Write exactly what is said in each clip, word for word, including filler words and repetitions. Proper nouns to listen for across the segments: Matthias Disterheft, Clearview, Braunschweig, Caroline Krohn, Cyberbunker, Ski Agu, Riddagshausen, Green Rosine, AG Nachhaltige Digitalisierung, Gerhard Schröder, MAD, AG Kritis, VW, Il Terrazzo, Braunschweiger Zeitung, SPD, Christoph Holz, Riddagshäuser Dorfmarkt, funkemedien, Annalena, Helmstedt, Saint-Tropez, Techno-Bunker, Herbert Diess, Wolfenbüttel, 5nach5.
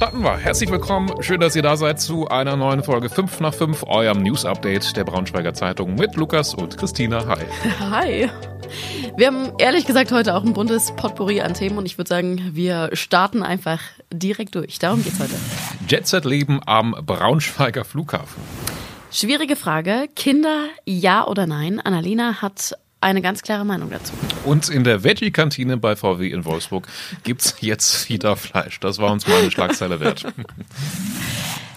Starten wir. Herzlich willkommen. Schön, dass ihr da seid zu einer neuen Folge fünf nach fünf, eurem News-Update der Braunschweiger Zeitung mit Lukas und Christina. Hi. Hi. Wir haben ehrlich gesagt heute auch ein buntes Potpourri an Themen und ich würde sagen, wir starten einfach direkt durch. Darum geht's heute. Jet-Set-Leben am Braunschweiger Flughafen. Schwierige Frage. Kinder, ja oder nein? Annalena hat eine ganz klare Meinung dazu. Und in der Veggie-Kantine bei V W in Wolfsburg gibt's jetzt wieder Fleisch. Das war uns mal eine Schlagzeile wert.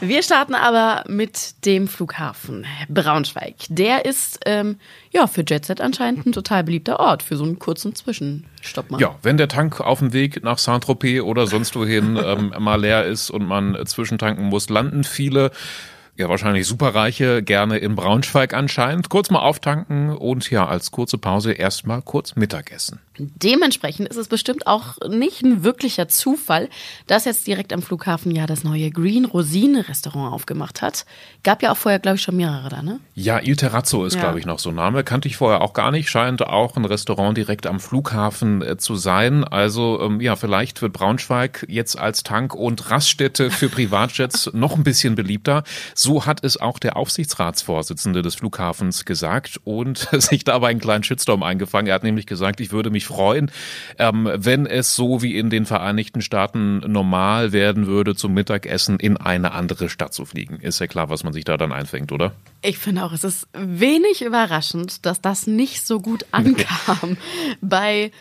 Wir starten aber mit dem Flughafen Braunschweig. Der ist ähm, ja für Jetset anscheinend ein total beliebter Ort für so einen kurzen Zwischenstopp mal. Ja, wenn der Tank auf dem Weg nach Saint-Tropez oder sonst wohin ähm, mal leer ist und man zwischentanken muss, landen viele, ja, wahrscheinlich Superreiche gerne in Braunschweig anscheinend. Kurz mal auftanken und ja, als kurze Pause erstmal kurz Mittagessen. Dementsprechend ist es bestimmt auch nicht ein wirklicher Zufall, dass jetzt direkt am Flughafen ja das neue Green Rosine Restaurant aufgemacht hat. Gab ja auch vorher, glaube ich, schon mehrere da, ne? Ja, Il Terrazzo ist, ja. glaube ich, noch so ein Name. Kannte ich vorher auch gar nicht. Scheint auch ein Restaurant direkt am Flughafen äh, zu sein. Also, ähm, ja, vielleicht wird Braunschweig jetzt als Tank- und Raststätte für Privatjets noch ein bisschen beliebter. So hat es auch der Aufsichtsratsvorsitzende des Flughafens gesagt und sich dabei einen kleinen Shitstorm eingefangen. Er hat nämlich gesagt, ich würde mich freuen, ähm, wenn es so wie in den Vereinigten Staaten normal werden würde, zum Mittagessen in eine andere Stadt zu fliegen. Ist ja klar, was man sich da dann einfängt, oder? Ich finde auch, es ist wenig überraschend, dass das nicht so gut ankam bei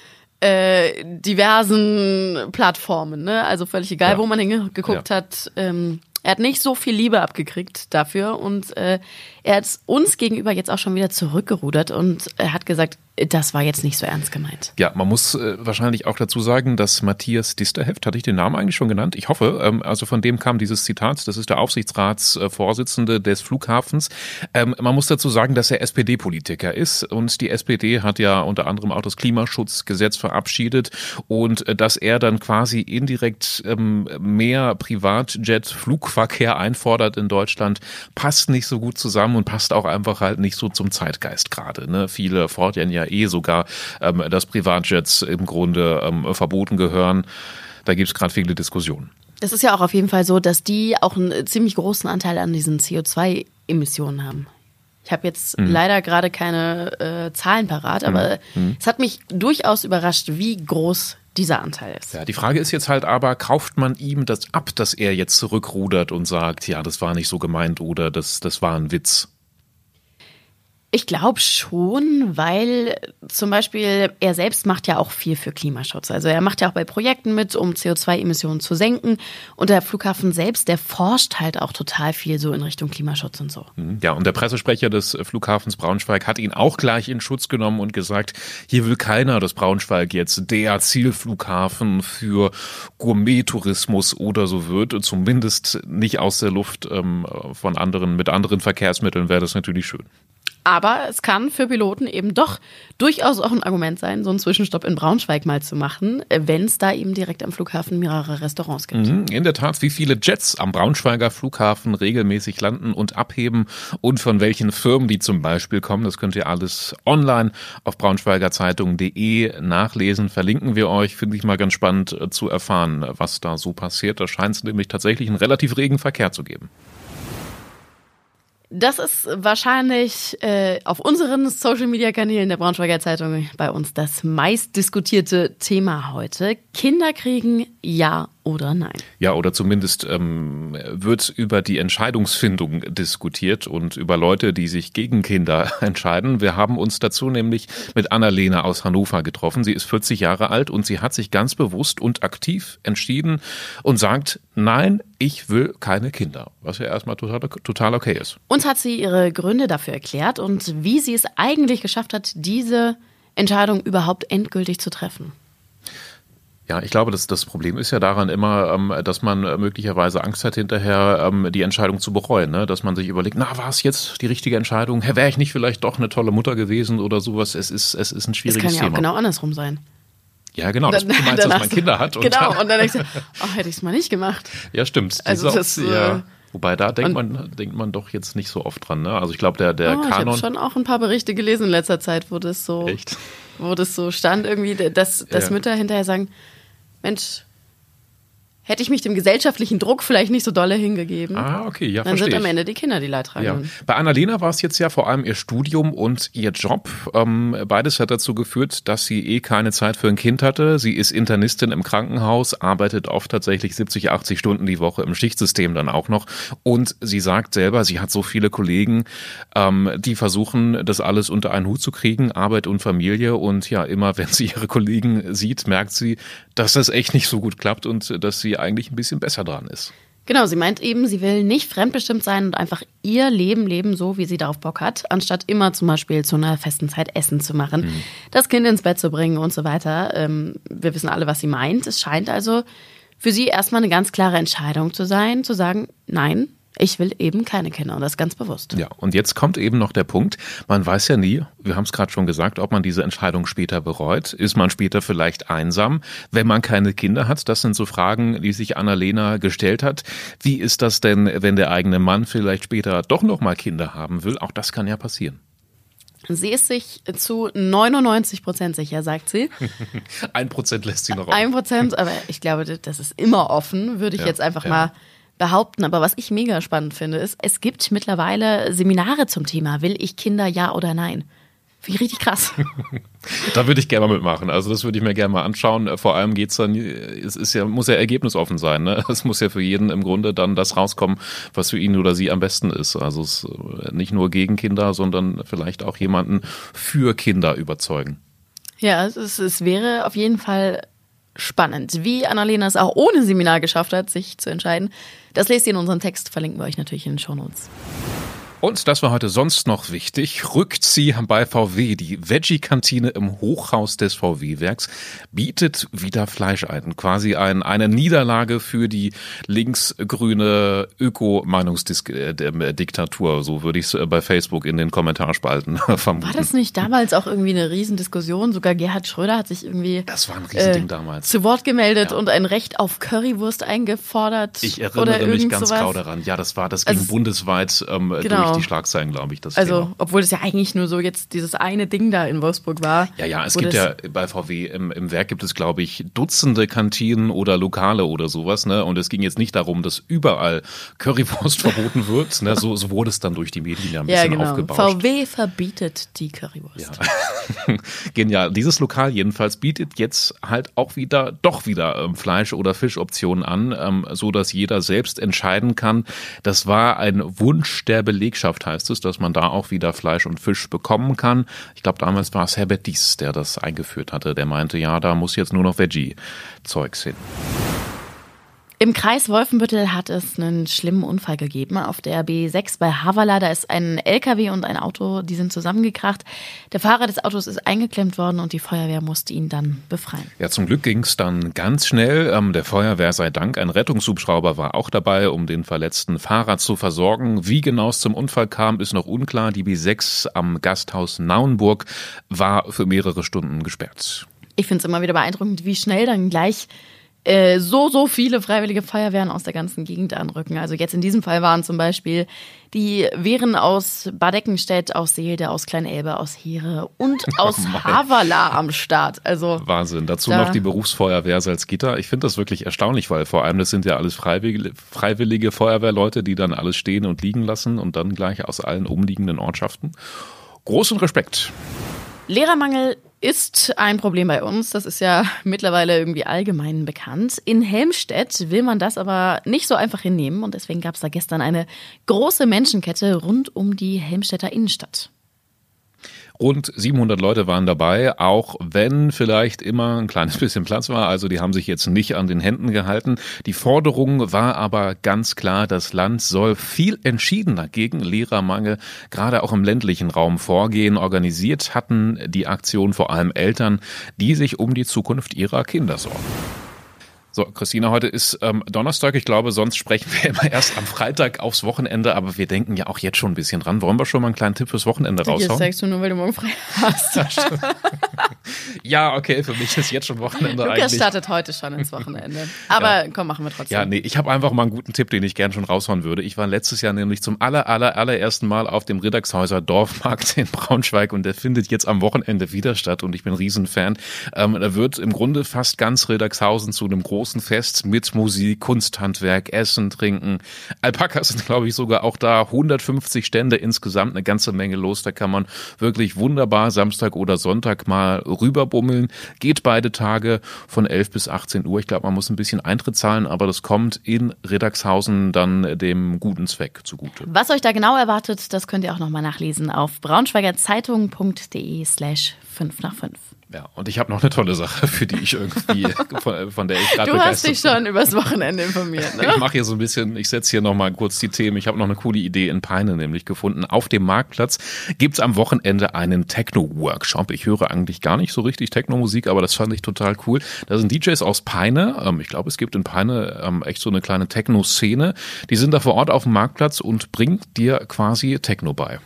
äh, diversen Plattformen, ne? Also völlig egal, ja. wo man hingeguckt ja. hat, ähm, er hat nicht so viel Liebe abgekriegt dafür und äh, er hat uns gegenüber jetzt auch schon wieder zurückgerudert und er hat gesagt, das war jetzt nicht so ernst gemeint. Ja, man muss äh, wahrscheinlich auch dazu sagen, dass Matthias Disterheft, hatte ich den Namen eigentlich schon genannt? Ich hoffe, ähm, also von dem kam dieses Zitat, das ist der Aufsichtsratsvorsitzende des Flughafens. Ähm, man muss dazu sagen, dass er S P D-Politiker ist und die S P D hat ja unter anderem auch das Klimaschutzgesetz verabschiedet und äh, dass er dann quasi indirekt ähm, mehr Privatjet-Flugverkehr einfordert in Deutschland, passt nicht so gut zusammen. Und passt auch einfach halt nicht so zum Zeitgeist gerade. Ne? Viele fordern ja eh sogar, ähm, dass Privatjets im Grunde ähm, verboten gehören. Da gibt es gerade viele Diskussionen. Das ist ja auch auf jeden Fall so, dass die auch einen ziemlich großen Anteil an diesen C O zwei Emissionen haben. Ich habe jetzt mhm. leider gerade keine äh, Zahlen parat, aber mhm. es hat mich durchaus überrascht, wie groß dieser Anteil ist. Ja, die Frage ist jetzt halt aber, kauft man ihm das ab, dass er jetzt zurückrudert und sagt, ja, das war nicht so gemeint oder das, das war ein Witz? Ich glaube schon, weil zum Beispiel er selbst macht ja auch viel für Klimaschutz. Also er macht ja auch bei Projekten mit, um C O zwei Emissionen zu senken. Und der Flughafen selbst, der forscht halt auch total viel so in Richtung Klimaschutz und so. Ja, und der Pressesprecher des Flughafens Braunschweig hat ihn auch gleich in Schutz genommen und gesagt, hier will keiner, dass Braunschweig jetzt der Zielflughafen für Gourmet-Tourismus oder so wird. Zumindest nicht aus der Luft von anderen, mit anderen Verkehrsmitteln wäre das natürlich schön. Aber es kann für Piloten eben doch durchaus auch ein Argument sein, so einen Zwischenstopp in Braunschweig mal zu machen, wenn es da eben direkt am Flughafen mehrere Restaurants gibt. In der Tat, wie viele Jets am Braunschweiger Flughafen regelmäßig landen und abheben und von welchen Firmen die zum Beispiel kommen, das könnt ihr alles online auf braunschweiger zeitung punkt de nachlesen. Verlinken wir euch, finde ich mal ganz spannend zu erfahren, was da so passiert. Da scheint es nämlich tatsächlich einen relativ regen Verkehr zu geben. Das ist wahrscheinlich äh, auf unseren Social-Media-Kanälen der Braunschweiger Zeitung bei uns das meistdiskutierte Thema heute. Kinder kriegen, ja oder nein? Ja, oder zumindest ähm, wird über die Entscheidungsfindung diskutiert und über Leute, die sich gegen Kinder entscheiden. Wir haben uns dazu nämlich mit Annalena aus Hannover getroffen. Sie ist vierzig Jahre alt und sie hat sich ganz bewusst und aktiv entschieden und sagt, nein, ich will keine Kinder, was ja erstmal total, total okay ist. Uns hat sie ihre Gründe dafür erklärt und wie sie es eigentlich geschafft hat, diese Entscheidung überhaupt endgültig zu treffen. Ja, ich glaube, das, das Problem ist ja daran immer, dass man möglicherweise Angst hat, hinterher die Entscheidung zu bereuen. Ne? Dass man sich überlegt, na, war es jetzt die richtige Entscheidung? Wäre ich nicht vielleicht doch eine tolle Mutter gewesen oder sowas? Es ist, es ist ein schwieriges Thema. Es kann ja auch Thema. Genau andersrum sein. Ja, genau, das, du meinst, dass man Kinder hat. Und genau, dann, und dann denkst du, oh, hätte ich es mal nicht gemacht. Ja, stimmt. Also das, auch, ja. Wobei, da denkt man, denkt man doch jetzt nicht so oft dran. Ne? Also ich glaube, der, der oh, Kanon... Ich habe schon auch ein paar Berichte gelesen in letzter Zeit, wo das so, Echt? wo das so stand, irgendwie, dass, dass ja. Mütter hinterher sagen, Mensch, hätte ich mich dem gesellschaftlichen Druck vielleicht nicht so dolle hingegeben. Ah, okay, ja, verstehe. Dann sind am Ende die Kinder die Leidtragenden. Ja. Bei Annalena war es jetzt ja vor allem ihr Studium und ihr Job. Ähm, beides hat dazu geführt, dass sie eh keine Zeit für ein Kind hatte. Sie ist Internistin im Krankenhaus, arbeitet oft tatsächlich siebzig, achtzig Stunden die Woche im Schichtsystem dann auch noch. Und sie sagt selber, sie hat so viele Kollegen, ähm, die versuchen, das alles unter einen Hut zu kriegen, Arbeit und Familie. Und ja, immer wenn sie ihre Kollegen sieht, merkt sie, dass das echt nicht so gut klappt und dass sie eigentlich ein bisschen besser dran ist. Genau, sie meint eben, sie will nicht fremdbestimmt sein und einfach ihr Leben leben, so wie sie darauf Bock hat, anstatt immer zum Beispiel zu einer festen Zeit Essen zu machen, mhm. das Kind ins Bett zu bringen und so weiter. Ähm, wir wissen alle, was sie meint. Es scheint also für sie erstmal eine ganz klare Entscheidung zu sein, zu sagen, nein, ich will eben keine Kinder und das ganz bewusst. Ja, und jetzt kommt eben noch der Punkt, man weiß ja nie, wir haben es gerade schon gesagt, ob man diese Entscheidung später bereut. Ist man später vielleicht einsam, wenn man keine Kinder hat? Das sind so Fragen, die sich Annalena gestellt hat. Wie ist das denn, wenn der eigene Mann vielleicht später doch nochmal Kinder haben will? Auch das kann ja passieren. Sie ist sich zu neunundneunzig Prozent sicher, sagt sie. Ein Prozent lässt sie noch offen. Ein Prozent, aber ich glaube, das ist immer offen, würde ich ja, jetzt einfach ja. mal behaupten. Aber was ich mega spannend finde, ist, es gibt mittlerweile Seminare zum Thema, will ich Kinder, ja oder nein? Finde ich richtig krass. Da würde ich gerne mal mitmachen. Also das würde ich mir gerne mal anschauen. Vor allem geht's dann, es ist ja, muss ja ergebnisoffen sein. Ne? Es muss ja für jeden im Grunde dann das rauskommen, was für ihn oder sie am besten ist. Also es nicht nur gegen Kinder, sondern vielleicht auch jemanden für Kinder überzeugen. Ja, es, ist, es wäre auf jeden Fall spannend, wie Annalena es auch ohne Seminar geschafft hat, sich zu entscheiden. Das lest ihr in unserem Text, verlinken wir euch natürlich in den Shownotes. Und das war heute sonst noch wichtig, Rückzieh bei V W. Die Veggie-Kantine im Hochhaus des V W-Werks bietet wieder Fleisch ein. Quasi ein, eine Niederlage für die linksgrüne Öko-Meinungsdiktatur. So würde ich es bei Facebook in den Kommentarspalten vermuten. War das nicht damals auch irgendwie eine Riesendiskussion? Sogar Gerhard Schröder hat sich irgendwie das war ein Riesending äh, damals. zu Wort gemeldet ja. und ein Recht auf Currywurst eingefordert. Ich erinnere oder mich ganz sowas. genau daran. Ja, das war das ging also, bundesweit ähm, genau. durch. Die Schlagzeilen, glaube ich, das Also, Thema. Obwohl es ja eigentlich nur so jetzt dieses eine Ding da in Wolfsburg war. Ja, ja, es gibt ja bei V W, im, im Werk gibt es, glaube ich, Dutzende Kantinen oder Lokale oder sowas. Ne? Und es ging jetzt nicht darum, dass überall Currywurst verboten wird. Ne? So, so wurde es dann durch die Medien ja ein bisschen ja, genau. aufgebauscht. V W verbietet die Currywurst. Ja. Genial. Dieses Lokal jedenfalls bietet jetzt halt auch wieder, doch wieder ähm, Fleisch- oder Fischoptionen an, ähm, so dass jeder selbst entscheiden kann. Das war ein Wunsch der Belegschaft, heißt es, dass man da auch wieder Fleisch und Fisch bekommen kann. Ich glaube, damals war es Herbert Diess, der das eingeführt hatte. Der meinte, ja, da muss jetzt nur noch Veggie-Zeugs hin. Im Kreis Wolfenbüttel hat es einen schlimmen Unfall gegeben. Auf der B sechs bei Havala, da ist ein L K W und ein Auto, die sind zusammengekracht. Der Fahrer des Autos ist eingeklemmt worden und die Feuerwehr musste ihn dann befreien. Ja, zum Glück ging es dann ganz schnell. Ähm, der Feuerwehr sei Dank. Ein Rettungshubschrauber war auch dabei, um den verletzten Fahrer zu versorgen. Wie genau es zum Unfall kam, ist noch unklar. Die B sechs am Gasthaus Nauenburg war für mehrere Stunden gesperrt. Ich finde es immer wieder beeindruckend, wie schnell dann gleich so, so viele freiwillige Feuerwehren aus der ganzen Gegend anrücken. Also jetzt in diesem Fall waren zum Beispiel die Wehren aus Bad-Eckenstedt, aus Seelde, aus Kleinelbe, aus Heere und aus oh Havala am Start. Also Wahnsinn. Dazu da noch die Berufsfeuerwehr Salzgitter. Ich finde das wirklich erstaunlich, weil vor allem das sind ja alles freiwillige, freiwillige Feuerwehrleute, die dann alles stehen und liegen lassen und dann gleich aus allen umliegenden Ortschaften. Großen Respekt. Lehrermangel ist ein Problem bei uns, das ist ja mittlerweile irgendwie allgemein bekannt. In Helmstedt will man das aber nicht so einfach hinnehmen und deswegen gab es da gestern eine große Menschenkette rund um die Helmstedter Innenstadt. Rund siebenhundert Leute waren dabei, auch wenn vielleicht immer ein kleines bisschen Platz war. Also die haben sich jetzt nicht an den Händen gehalten. Die Forderung war aber ganz klar, das Land soll viel entschiedener gegen Lehrermangel, gerade auch im ländlichen Raum, vorgehen. Organisiert hatten die Aktion vor allem Eltern, die sich um die Zukunft ihrer Kinder sorgen. So, Christina, heute ist ähm, Donnerstag. Ich glaube, sonst sprechen wir immer erst am Freitag aufs Wochenende. Aber wir denken ja auch jetzt schon ein bisschen dran. Wollen wir schon mal einen kleinen Tipp fürs Wochenende raushauen? Das sagst du nur, weil du morgen frei hast. Ja, okay, für mich ist jetzt schon Wochenende eigentlich. Lukas startet heute schon ins Wochenende. Aber ja. komm, machen wir trotzdem. Ja, nee, ich habe einfach mal einen guten Tipp, den ich gern schon raushauen würde. Ich war letztes Jahr nämlich zum aller, aller, allerersten Mal auf dem Riddagshäuser Dorfmarkt in Braunschweig und der findet jetzt am Wochenende wieder statt und ich bin ein Riesenfan. Ähm, da wird im Grunde fast ganz Riddagshausen zu einem großen Fest mit Musik, Kunsthandwerk, Essen, Trinken. Alpakas sind, glaube ich, sogar auch da. hundertfünfzig Stände insgesamt, eine ganze Menge los. Da kann man wirklich wunderbar Samstag oder Sonntag mal rüberbummeln. Geht beide Tage von elf bis achtzehn Uhr. Ich glaube, man muss ein bisschen Eintritt zahlen, aber das kommt in Riddagshausen dann dem guten Zweck zugute. Was euch da genau erwartet, das könnt ihr auch nochmal nachlesen auf braunschweigerzeitung.de slash 5 nach 5. Ja, und ich habe noch eine tolle Sache, für die ich irgendwie, von, von der ich gerade begeistert bin. Du hast dich schon übers Wochenende informiert, ne? Ich mache hier so ein bisschen, ich setze hier nochmal kurz die Themen. Ich habe noch eine coole Idee in Peine nämlich gefunden. Auf dem Marktplatz gibt's am Wochenende einen Techno-Workshop. Ich höre eigentlich gar nicht so richtig Techno-Musik, aber das fand ich total cool. Da sind D Js aus Peine. Ich glaube, es gibt in Peine echt so eine kleine Techno-Szene. Die sind da vor Ort auf dem Marktplatz und bringt dir quasi Techno bei.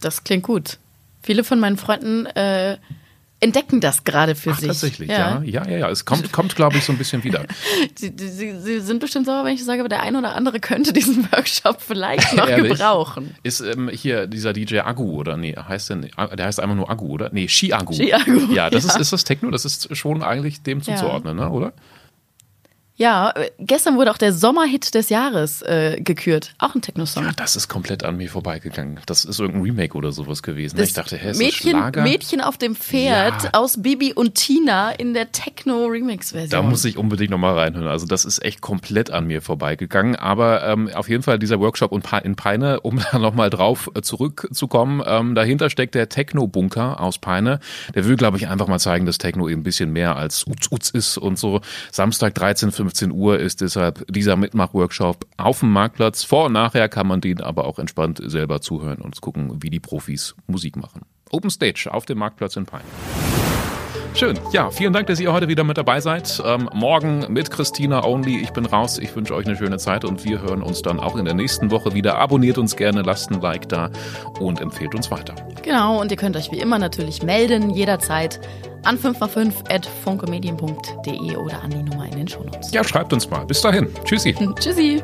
Das klingt gut. Viele von meinen Freunden äh entdecken das gerade für Ach, sich. Tatsächlich, ja. ja, ja, ja, ja. Es kommt, kommt glaube ich, so ein bisschen wieder. sie, sie, sie sind bestimmt sauer, wenn ich sage, aber der eine oder andere könnte diesen Workshop vielleicht noch gebrauchen. Ist ähm, hier dieser D J Agu, oder? Nee, heißt der, der heißt einfach nur Agu, oder? Nee, Ski Agu. Ski Agu. Ja, das ja. Ist, ist das Techno, das ist schon eigentlich dem ja. zuzuordnen, ne, oder? Ja, gestern wurde auch der Sommerhit des Jahres äh, gekürt. Auch ein Techno-Song. Ja, das ist komplett an mir vorbeigegangen. Das ist irgendein Remake oder sowas gewesen. Das ich dachte, hä, ist Mädchen, das Schlager? Mädchen auf dem Pferd ja. aus Bibi und Tina in der Techno-Remix-Version. Da muss ich unbedingt nochmal reinhören. Also das ist echt komplett an mir vorbeigegangen. Aber ähm, auf jeden Fall dieser Workshop in Peine, um da nochmal drauf zurückzukommen. Ähm, dahinter steckt der Techno-Bunker aus Peine. Der will, glaube ich, einfach mal zeigen, dass Techno eben ein bisschen mehr als Uts-Uts ist und so. Samstag dreizehn, fünfzehn Uhr ist deshalb dieser Mitmach-Workshop auf dem Marktplatz. Vor und nachher kann man den aber auch entspannt selber zuhören und gucken, wie die Profis Musik machen. Open Stage auf dem Marktplatz in Peine. Schön. Ja, vielen Dank, dass ihr heute wieder mit dabei seid. Ähm, morgen mit Christina Only. Ich bin raus. Ich wünsche euch eine schöne Zeit und wir hören uns dann auch in der nächsten Woche wieder. Abonniert uns gerne, lasst ein Like da und empfehlt uns weiter. Genau, und ihr könnt euch wie immer natürlich melden, jederzeit an fünf nach fünf at funkemedien punkt de oder an die Nummer in den Shownotes. Ja, schreibt uns mal. Bis dahin. Tschüssi. Tschüssi.